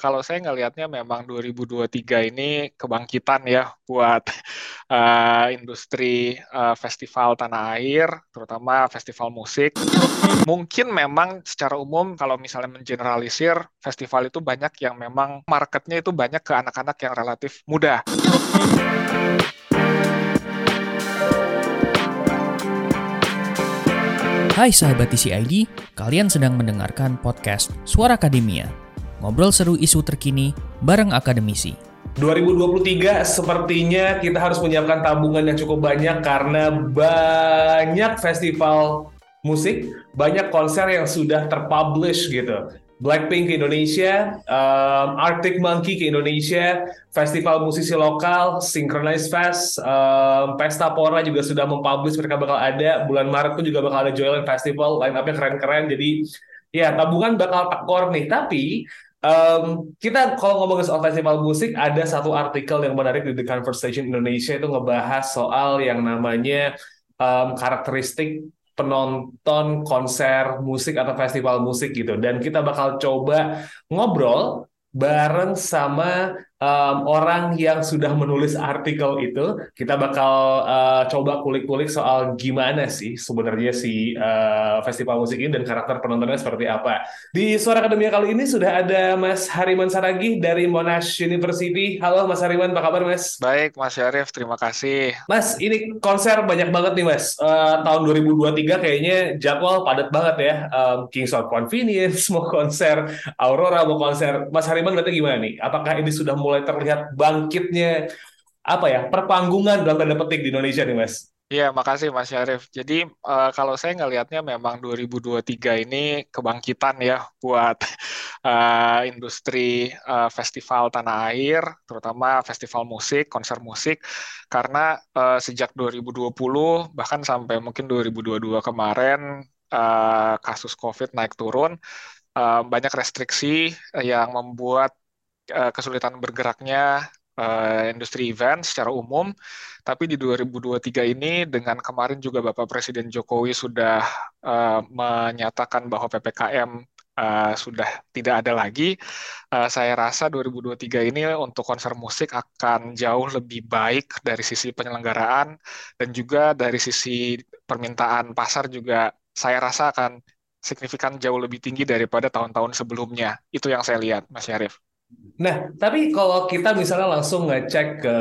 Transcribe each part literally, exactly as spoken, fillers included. Kalau saya ngelihatnya memang dua ribu dua puluh tiga ini kebangkitan ya buat uh, industri uh, festival tanah air, terutama festival musik. Mungkin memang secara umum kalau misalnya mengeneralisir, festival itu banyak yang memang marketnya itu banyak ke anak-anak yang relatif muda. Hai sahabat I C I D, kalian sedang mendengarkan podcast Suara Akademia. Ngobrol seru isu terkini bareng akademisi. dua ribu dua puluh tiga sepertinya kita harus menyiapkan tabungan yang cukup banyak karena banyak festival musik, banyak konser yang sudah terpublish gitu. Blackpink ke Indonesia, um, Arctic Monkey ke Indonesia, festival musisi lokal, Synchronized Fest, um, Pesta Pora juga sudah mempublish, mereka bakal ada, bulan Maret pun juga bakal ada Joyland Festival, line-up-nya keren-keren, jadi ya tabungan bakal tekor nih, tapi um, kita kalau ngomongin soal festival musik, ada satu artikel yang menarik di The Conversation Indonesia itu ngebahas soal yang namanya um, karakteristik penonton konser musik atau festival musik gitu. Dan kita bakal coba ngobrol bareng sama um, orang yang sudah menulis artikel itu. Kita bakal uh, coba kulik-kulik soal gimana sih sebenarnya si uh, festival musik ini dan karakter penontonnya seperti apa. Di Suara Akademia kali ini sudah ada Mas Hariman Saragih dari Monash University. Halo Mas Hariman, apa kabar Mas? Baik Mas Syarif, terima kasih. Mas, ini konser banyak banget nih Mas. Uh, tahun dua ribu dua puluh tiga kayaknya jadwal padat banget ya. Um, Kings of Convenience, mau konser Aurora, mau konser. Mas Hariman, berarti gimana nih? Apakah ini sudah mulai terlihat bangkitnya apa ya perpanggungan dalam tanda petik di Indonesia nih Mas? Iya, makasih Mas Syarif. Jadi uh, kalau saya ngelihatnya memang dua ribu dua puluh tiga ini kebangkitan ya buat uh, industri uh, festival tanah air, terutama festival musik, konser musik, karena uh, sejak dua ribu dua puluh bahkan sampai mungkin dua ribu dua puluh dua kemarin uh, kasus COVID naik turun. Uh, banyak restriksi yang membuat uh, kesulitan bergeraknya uh, industri event secara umum. Tapi di dua ribu dua puluh tiga ini dengan kemarin juga Bapak Presiden Jokowi sudah uh, menyatakan bahwa P P K M uh, sudah tidak ada lagi. Uh, saya rasa dua ribu dua puluh tiga ini untuk konser musik akan jauh lebih baik dari sisi penyelenggaraan dan juga dari sisi permintaan pasar juga saya rasa akan signifikan jauh lebih tinggi daripada tahun-tahun sebelumnya. Itu yang saya lihat, Mas Syarif. Nah, tapi kalau kita misalnya langsung ngecek ke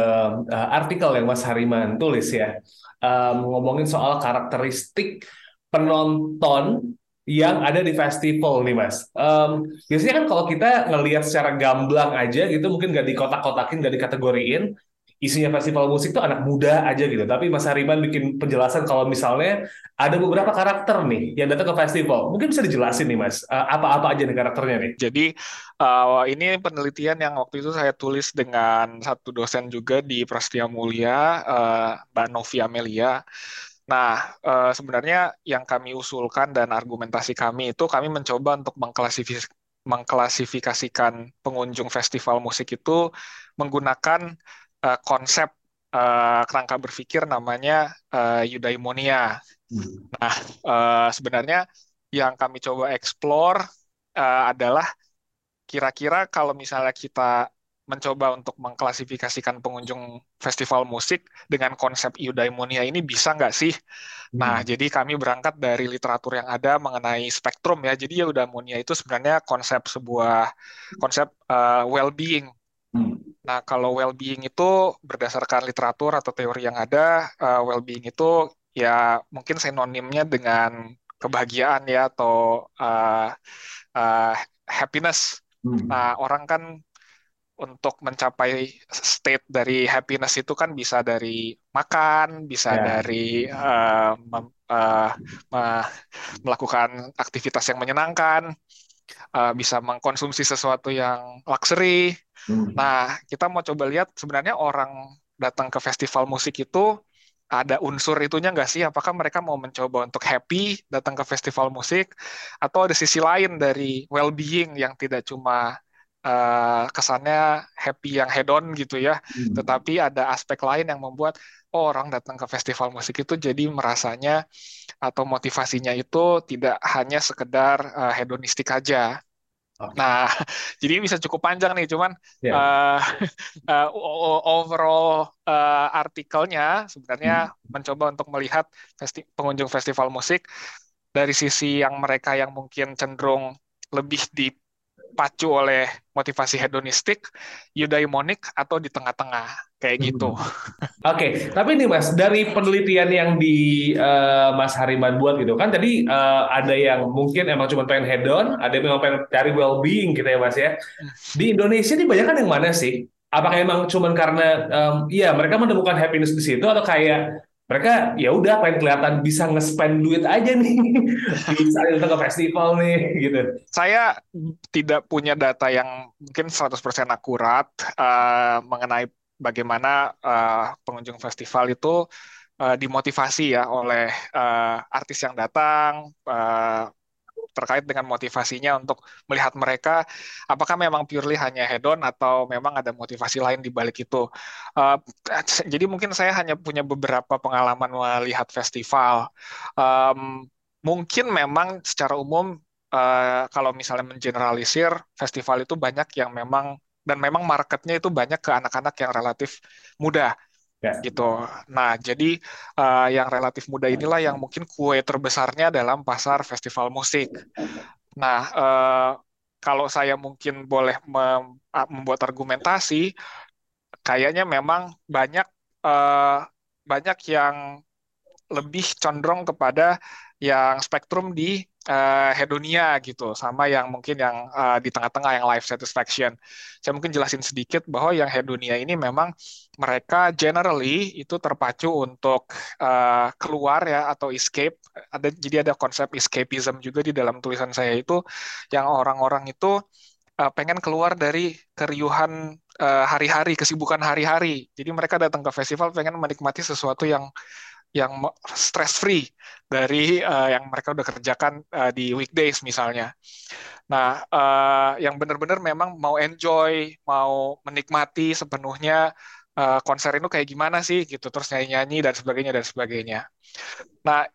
uh, artikel yang Mas Hariman tulis ya, um, ngomongin soal karakteristik penonton yang ada di festival nih Mas. Um, biasanya kan kalau kita ngelihat secara gamblang aja gitu, mungkin nggak dikotak-kotakin, nggak dikategoriin, isinya festival musik tuh anak muda aja gitu. Tapi Mas Hariman bikin penjelasan kalau misalnya ada beberapa karakter nih yang datang ke festival. Mungkin bisa dijelasin nih Mas, apa-apa aja nih karakternya nih? Jadi uh, ini penelitian yang waktu itu saya tulis dengan satu dosen juga di Prasetiya Mulya, uh, Mbak Novia Melia. Nah, uh, sebenarnya yang kami usulkan dan argumentasi kami itu kami mencoba untuk mengklasifikasi, mengklasifikasikan pengunjung festival musik itu menggunakan Uh, konsep uh, kerangka berpikir namanya uh, Eudaimonia. Hmm. Nah, uh, sebenarnya yang kami coba explore uh, adalah kira-kira kalau misalnya kita mencoba untuk mengklasifikasikan pengunjung festival musik dengan konsep Eudaimonia ini bisa nggak sih? Hmm. Nah, jadi kami berangkat dari literatur yang ada mengenai spektrum ya. Jadi Eudaimonia itu sebenarnya konsep sebuah konsep uh, well-being. Hmm. Nah, kalau well-being itu berdasarkan literatur atau teori yang ada, uh, well-being itu ya mungkin sinonimnya dengan kebahagiaan ya atau uh, uh, happiness. Hmm. Nah, orang kan untuk mencapai state dari happiness itu kan bisa dari makan, bisa yeah. dari uh, mem- uh, me- melakukan aktivitas yang menyenangkan, uh, bisa mengkonsumsi sesuatu yang luxury. Nah, kita mau coba lihat sebenarnya orang datang ke festival musik itu ada unsur itunya nggak sih? Apakah mereka mau mencoba untuk happy datang ke festival musik? Atau ada sisi lain dari well-being yang tidak cuma uh, kesannya happy yang hedon gitu ya, hmm. tetapi ada aspek lain yang membuat oh, orang datang ke festival musik itu jadi merasanya atau motivasinya itu tidak hanya sekedar uh, hedonistik aja. Okay. Nah, jadi bisa cukup panjang nih, cuman yeah. uh, uh, overall uh, artikelnya sebenarnya hmm. mencoba untuk melihat festi- pengunjung festival musik dari sisi yang mereka yang mungkin cenderung lebih dipacu oleh motivasi hedonistik, eudaimonik, atau di tengah-tengah, kayak gitu. Oke, okay. Tapi nih Mas, dari penelitian yang di uh, Mas Hariman buat gitu kan, tadi uh, ada yang mungkin emang cuma pengen hedon, ada yang memang pengen cari well-being gitu ya Mas ya. Di Indonesia ini banyak kan yang mana sih? Apakah emang cuma karena, um, ya mereka menemukan happiness di situ, atau kayak mereka ya udah pengen kelihatan bisa nge-spend duit aja nih di saat datang ke festival nih gitu. Saya tidak punya data yang mungkin seratus persen akurat uh, mengenai bagaimana uh, pengunjung festival itu uh, dimotivasi ya oleh uh, artis yang datang uh, terkait dengan motivasinya untuk melihat mereka apakah memang purely hanya hedon atau memang ada motivasi lain di balik itu. Uh, jadi mungkin saya hanya punya beberapa pengalaman melihat festival. Um, mungkin memang secara umum uh, kalau misalnya mengeneralisir festival itu banyak yang memang dan memang marketnya itu banyak ke anak-anak yang relatif muda. Yeah. Gitu. Nah, jadi uh, yang relatif muda inilah yang mungkin kue terbesarnya dalam pasar festival musik. Nah, uh, kalau saya mungkin boleh mem- membuat argumentasi, kayaknya memang banyak uh, banyak yang lebih condong kepada yang spektrum di uh, hedonia gitu, sama yang mungkin yang uh, di tengah-tengah yang life satisfaction. Saya mungkin jelasin sedikit bahwa yang hedonia ini memang mereka generally itu terpacu untuk uh, keluar ya atau escape. Ada, jadi ada konsep escapism juga di dalam tulisan saya itu, yang orang-orang itu uh, pengen keluar dari keriuhan uh, hari-hari, kesibukan hari-hari. Jadi mereka datang ke festival pengen menikmati sesuatu yang yang stress free dari uh, yang mereka udah kerjakan uh, di weekdays misalnya. Nah, uh, yang benar-benar memang mau enjoy, mau menikmati sepenuhnya uh, konser itu kayak gimana sih gitu, terus nyanyi-nyanyi dan sebagainya dan sebagainya. Nah,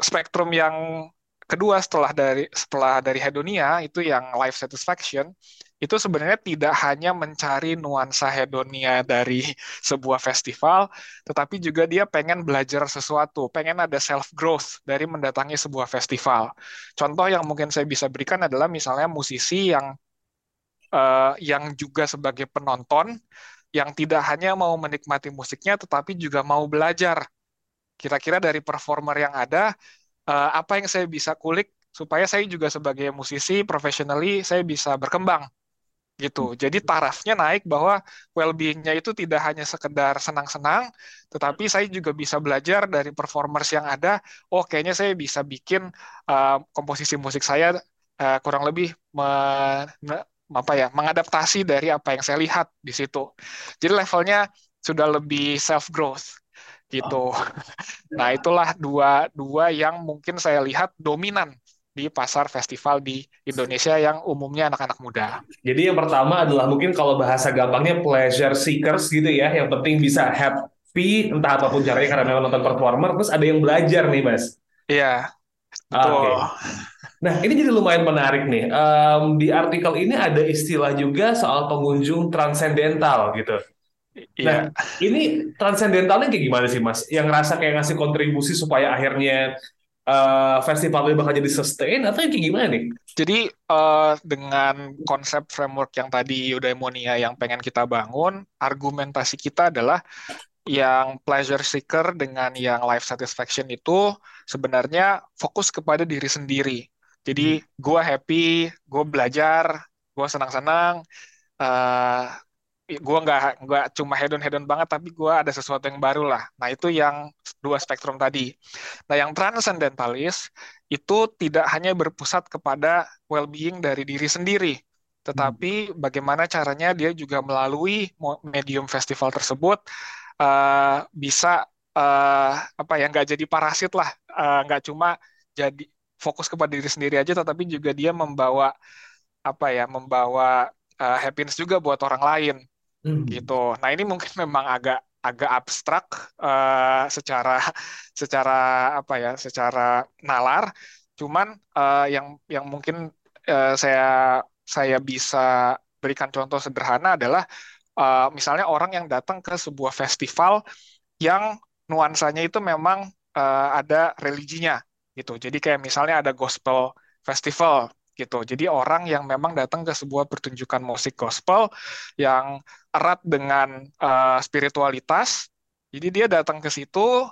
spektrum yang kedua setelah dari setelah dari hedonia itu yang life satisfaction. Itu sebenarnya tidak hanya mencari nuansa hedonia dari sebuah festival, tetapi juga dia pengen belajar sesuatu, pengen ada self-growth dari mendatangi sebuah festival. Contoh yang mungkin saya bisa berikan adalah misalnya musisi yang, uh, yang juga sebagai penonton, yang tidak hanya mau menikmati musiknya, tetapi juga mau belajar. Kira-kira dari performer yang ada, uh, apa yang saya bisa kulik, supaya saya juga sebagai musisi, professionally, saya bisa berkembang. Gitu. Jadi tarafnya naik bahwa well-being-nya itu tidak hanya sekedar senang-senang, tetapi saya juga bisa belajar dari performers yang ada, oh kayaknya saya bisa bikin uh, komposisi musik saya uh, kurang lebih me- me- apa ya, mengadaptasi dari apa yang saya lihat di situ. Jadi levelnya sudah lebih self-growth. Gitu. Nah itulah dua, dua yang mungkin saya lihat dominan di pasar festival di Indonesia yang umumnya anak-anak muda. Jadi yang pertama adalah mungkin kalau bahasa gampangnya pleasure seekers gitu ya, yang penting bisa happy entah apapun caranya karena memang nonton performer, terus ada yang belajar nih Mas. Iya, betul. Okay. Nah ini jadi lumayan menarik nih, um, di artikel ini ada istilah juga soal pengunjung transendental gitu. Nah, iya. Ini transendentalnya kayak gimana sih Mas? Yang ngerasa kayak ngasih kontribusi supaya akhirnya Uh, festivalnya bakal jadi sustain atau kayak gimana nih? Jadi uh, dengan konsep framework yang tadi eudaimonia yang pengen kita bangun, argumentasi kita adalah yang pleasure seeker dengan yang life satisfaction itu sebenarnya fokus kepada diri sendiri. Jadi hmm. gue happy, gue belajar, gue senang-senang, uh, gue nggak nggak cuma hedon-hedon banget, tapi gue ada sesuatu yang baru lah. Nah itu yang dua spektrum tadi. Nah yang transcendentalis itu tidak hanya berpusat kepada well-being dari diri sendiri, tetapi bagaimana caranya dia juga melalui medium festival tersebut uh, bisa uh, apa ya nggak jadi parasit lah, uh, nggak cuma jadi fokus kepada diri sendiri aja, tetapi juga dia membawa apa ya membawa uh, happiness juga buat orang lain. Hmm. Gitu. Nah ini mungkin memang agak agak abstrak uh, secara secara apa ya secara nalar. Cuman uh, yang yang mungkin uh, saya saya bisa berikan contoh sederhana adalah uh, misalnya orang yang datang ke sebuah festival yang nuansanya itu memang uh, ada religinya gitu. Jadi kayak misalnya ada gospel festival gitu. Jadi orang yang memang datang ke sebuah pertunjukan musik gospel yang erat dengan uh, spiritualitas. Jadi dia datang ke situ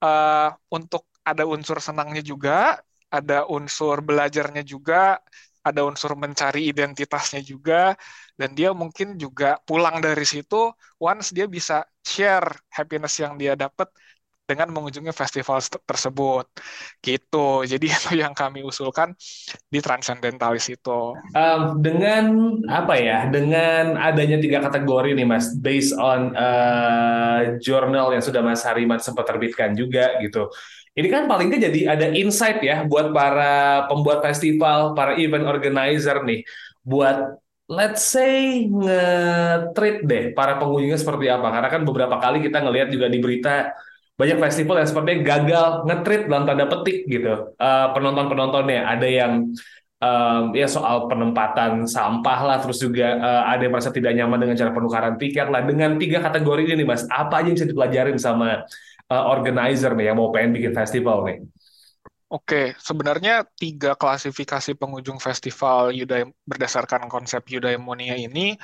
uh, untuk ada unsur senangnya juga, ada unsur belajarnya juga, ada unsur mencari identitasnya juga, dan dia mungkin juga pulang dari situ once dia bisa share happiness yang dia dapat dengan mengunjungi festival tersebut gitu. Jadi itu yang kami usulkan di Transcendentalis itu. Um, dengan apa ya, dengan adanya tiga kategori nih Mas, based on uh, jurnal yang sudah Mas Hariman sempat terbitkan juga gitu. Ini kan paling nggak jadi ada insight ya buat para pembuat festival, para event organizer nih. Buat let's say nge-treat deh para pengunjungnya seperti apa. Karena kan beberapa kali kita ngelihat juga di berita banyak festival yang sepertinya gagal nge-treat dalam tanda petik gitu. Uh, penonton-penontonnya ada yang Um, ya soal penempatan sampah lah, terus juga uh, ada yang merasa tidak nyaman dengan cara penukaran tiket lah. Dengan tiga kategori ini nih Mas, apa aja yang bisa dipelajarin sama uh, organizer nih yang mau pengen bikin festival nih? Oke, sebenarnya tiga klasifikasi pengunjung festival Yudaim, berdasarkan konsep Eudaimonia ini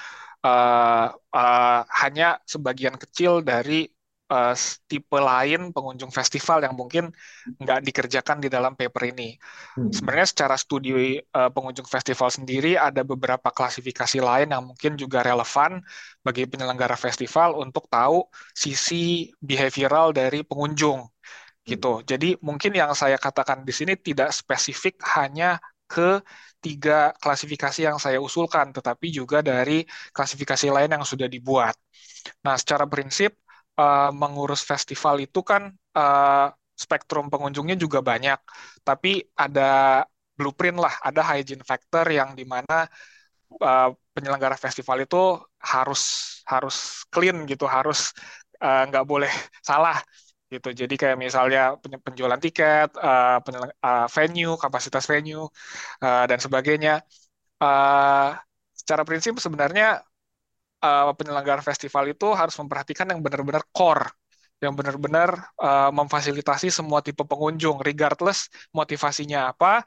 uh, uh, hanya sebagian kecil dari Uh, tipe lain pengunjung festival yang mungkin nggak dikerjakan di dalam paper ini. Hmm. Sebenarnya secara studi uh, pengunjung festival sendiri ada beberapa klasifikasi lain yang mungkin juga relevan bagi penyelenggara festival untuk tahu sisi behavioral dari pengunjung gitu. Hmm. Jadi mungkin yang saya katakan di sini tidak spesifik hanya ke tiga klasifikasi yang saya usulkan, tetapi juga dari klasifikasi lain yang sudah dibuat. Nah, secara prinsip Uh, mengurus festival itu kan uh, spektrum pengunjungnya juga banyak, tapi ada blueprint lah, ada hygiene factor yang dimana uh, penyelenggara festival itu harus harus clean gitu, harus uh, nggak boleh salah gitu. Jadi kayak misalnya penjualan tiket, uh, penyelenggara, uh, venue, kapasitas venue uh, dan sebagainya. Uh, secara prinsip sebenarnya Uh, penyelenggara festival itu harus memperhatikan yang benar-benar core, yang benar-benar uh, memfasilitasi semua tipe pengunjung, regardless motivasinya apa,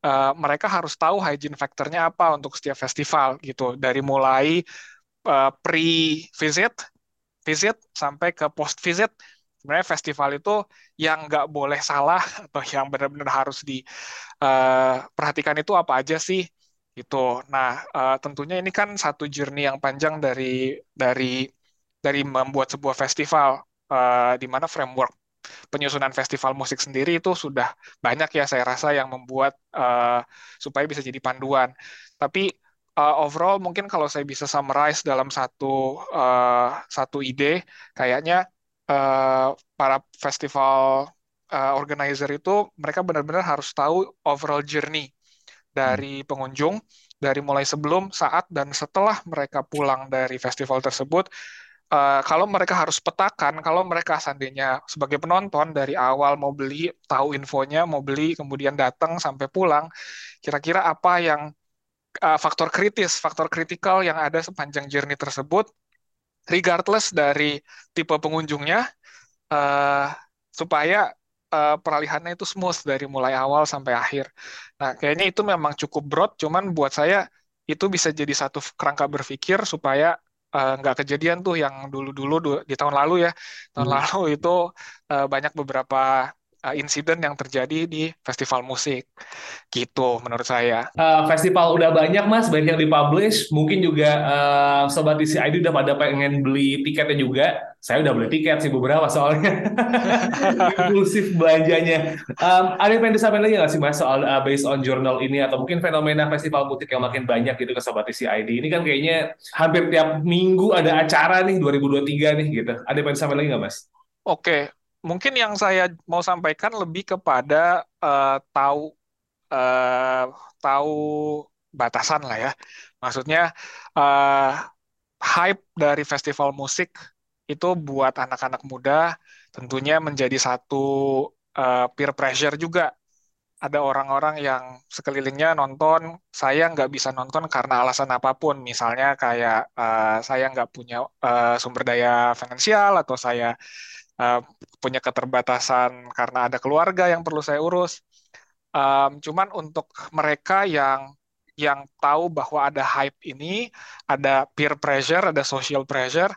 uh, mereka harus tahu hygiene factor-nya apa untuk setiap festival gitu, dari mulai uh, pre-visit, visit sampai ke post-visit. Sebenarnya festival itu yang nggak boleh salah atau yang benar-benar harus diperhatikan uh, itu apa aja sih? Gitu. Nah, uh, tentunya ini kan satu journey yang panjang dari dari dari membuat sebuah festival uh, di mana framework penyusunan festival musik sendiri itu sudah banyak ya saya rasa yang membuat uh, supaya bisa jadi panduan. Tapi uh, overall mungkin kalau saya bisa summarize dalam satu uh, satu ide, kayaknya uh, para festival uh, organizer itu mereka benar-benar harus tahu overall journey dari pengunjung, dari mulai sebelum, saat, dan setelah mereka pulang dari festival tersebut. Uh, kalau mereka harus petakan, kalau mereka seandainya sebagai penonton dari awal mau beli, tahu infonya, mau beli, kemudian datang sampai pulang, kira-kira apa yang uh, faktor kritis, faktor kritikal yang ada sepanjang journey tersebut, regardless dari tipe pengunjungnya, uh, supaya Uh, peralihannya itu smooth dari mulai awal sampai akhir. Nah, kayaknya itu memang cukup broad, cuman buat saya itu bisa jadi satu kerangka berpikir supaya uh, nggak kejadian tuh yang dulu-dulu du- di tahun lalu ya. Tahun hmm. lalu itu uh, banyak beberapa uh, insiden yang terjadi di festival musik. Gitu menurut saya. Uh, festival udah banyak Mas, banyak yang dipublish. Mungkin juga uh, Sobat I C I D udah pada pengen beli tiketnya juga. Saya udah beli tiket sih beberapa soalnya, inklusif belanjanya. Um, ada yang pengen disampaikan lagi nggak sih Mas soal uh, based on journal ini, atau mungkin fenomena festival musik yang makin banyak gitu ke Sobat I C I D? Ini kan kayaknya hampir tiap minggu ada acara nih dua ribu dua puluh tiga nih gitu. Ada yang pengen disampaikan lagi nggak Mas? Oke, mungkin yang saya mau sampaikan lebih kepada uh, tahu uh, tahu batasan lah ya. Maksudnya uh, hype dari festival musik itu buat anak-anak muda tentunya menjadi satu uh, peer pressure juga ada orang-orang yang sekelilingnya nonton, saya nggak bisa nonton karena alasan apapun, misalnya kayak uh, saya nggak punya uh, sumber daya finansial, atau saya uh, punya keterbatasan karena ada keluarga yang perlu saya urus. Um, cuman untuk mereka yang yang tahu bahwa ada hype ini, ada peer pressure, ada social pressure,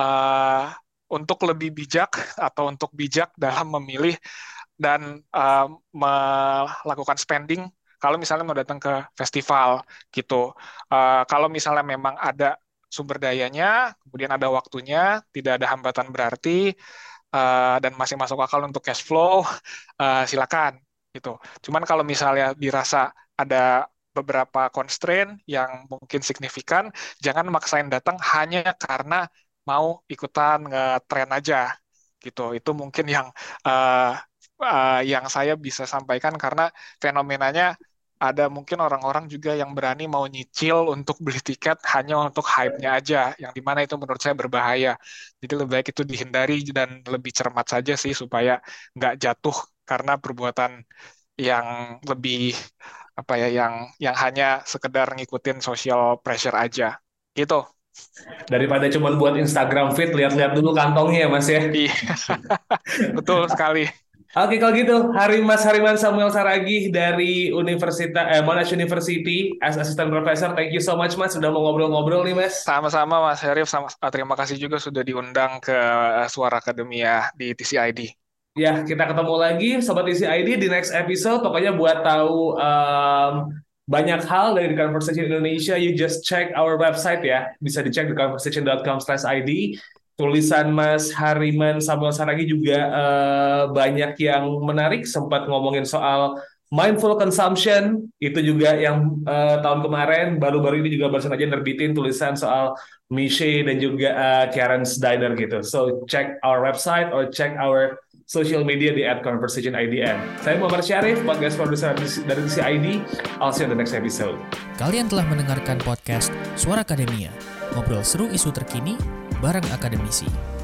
uh, untuk lebih bijak atau untuk bijak dalam memilih dan uh, melakukan spending kalau misalnya mau datang ke festival gitu. Uh, kalau misalnya memang ada sumber dayanya, kemudian ada waktunya, tidak ada hambatan berarti, uh, dan masih masuk akal untuk cash flow, uh, silakan gitu. Cuman kalau misalnya dirasa ada beberapa constraint yang mungkin signifikan, jangan maksain datang hanya karena mau ikutan ngetren aja gitu. Itu mungkin yang uh, Uh, yang saya bisa sampaikan, karena fenomenanya ada mungkin orang-orang juga yang berani mau nyicil untuk beli tiket hanya untuk hype-nya aja, yang dimana itu menurut saya berbahaya. Jadi lebih baik itu dihindari dan lebih cermat saja sih, supaya nggak jatuh karena perbuatan yang lebih apa ya, yang yang hanya sekedar ngikutin social pressure aja gitu. Daripada cuman buat Instagram feed, lihat-lihat dulu kantongnya ya Mas ya. Betul sekali. Oke, kalau gitu, hari Mas Hariman Samuel Saragih dari Universitas eh, Monash University as Assistant Professor. Thank you so much Mas sudah mau ngobrol-ngobrol nih Mas. Sama-sama Mas Herif, sama, terima kasih juga sudah diundang ke Suara Akademia di T C I D. Ya, kita ketemu lagi Sobat T C I D di next episode. Pokoknya buat tahu um, banyak hal dari The Conversation Indonesia, you just check our website ya. Bisa dicek the conversation dot com slash I D. Tulisan Mas Hariman Samuel Saragih juga uh, banyak yang menarik, sempat ngomongin soal mindful consumption, itu juga yang uh, tahun kemarin, baru-baru ini juga barusan aja nerbitin tulisan soal Miche dan juga uh, Karen's Diner gitu. So check our website or check our social media di at conversation I D N. Saya Muhammad Syarif, podcast produser dari I C I D. I'll see you on the next episode. Kalian telah mendengarkan podcast Suara Akademia, ngobrol seru isu terkini bareng akademisi.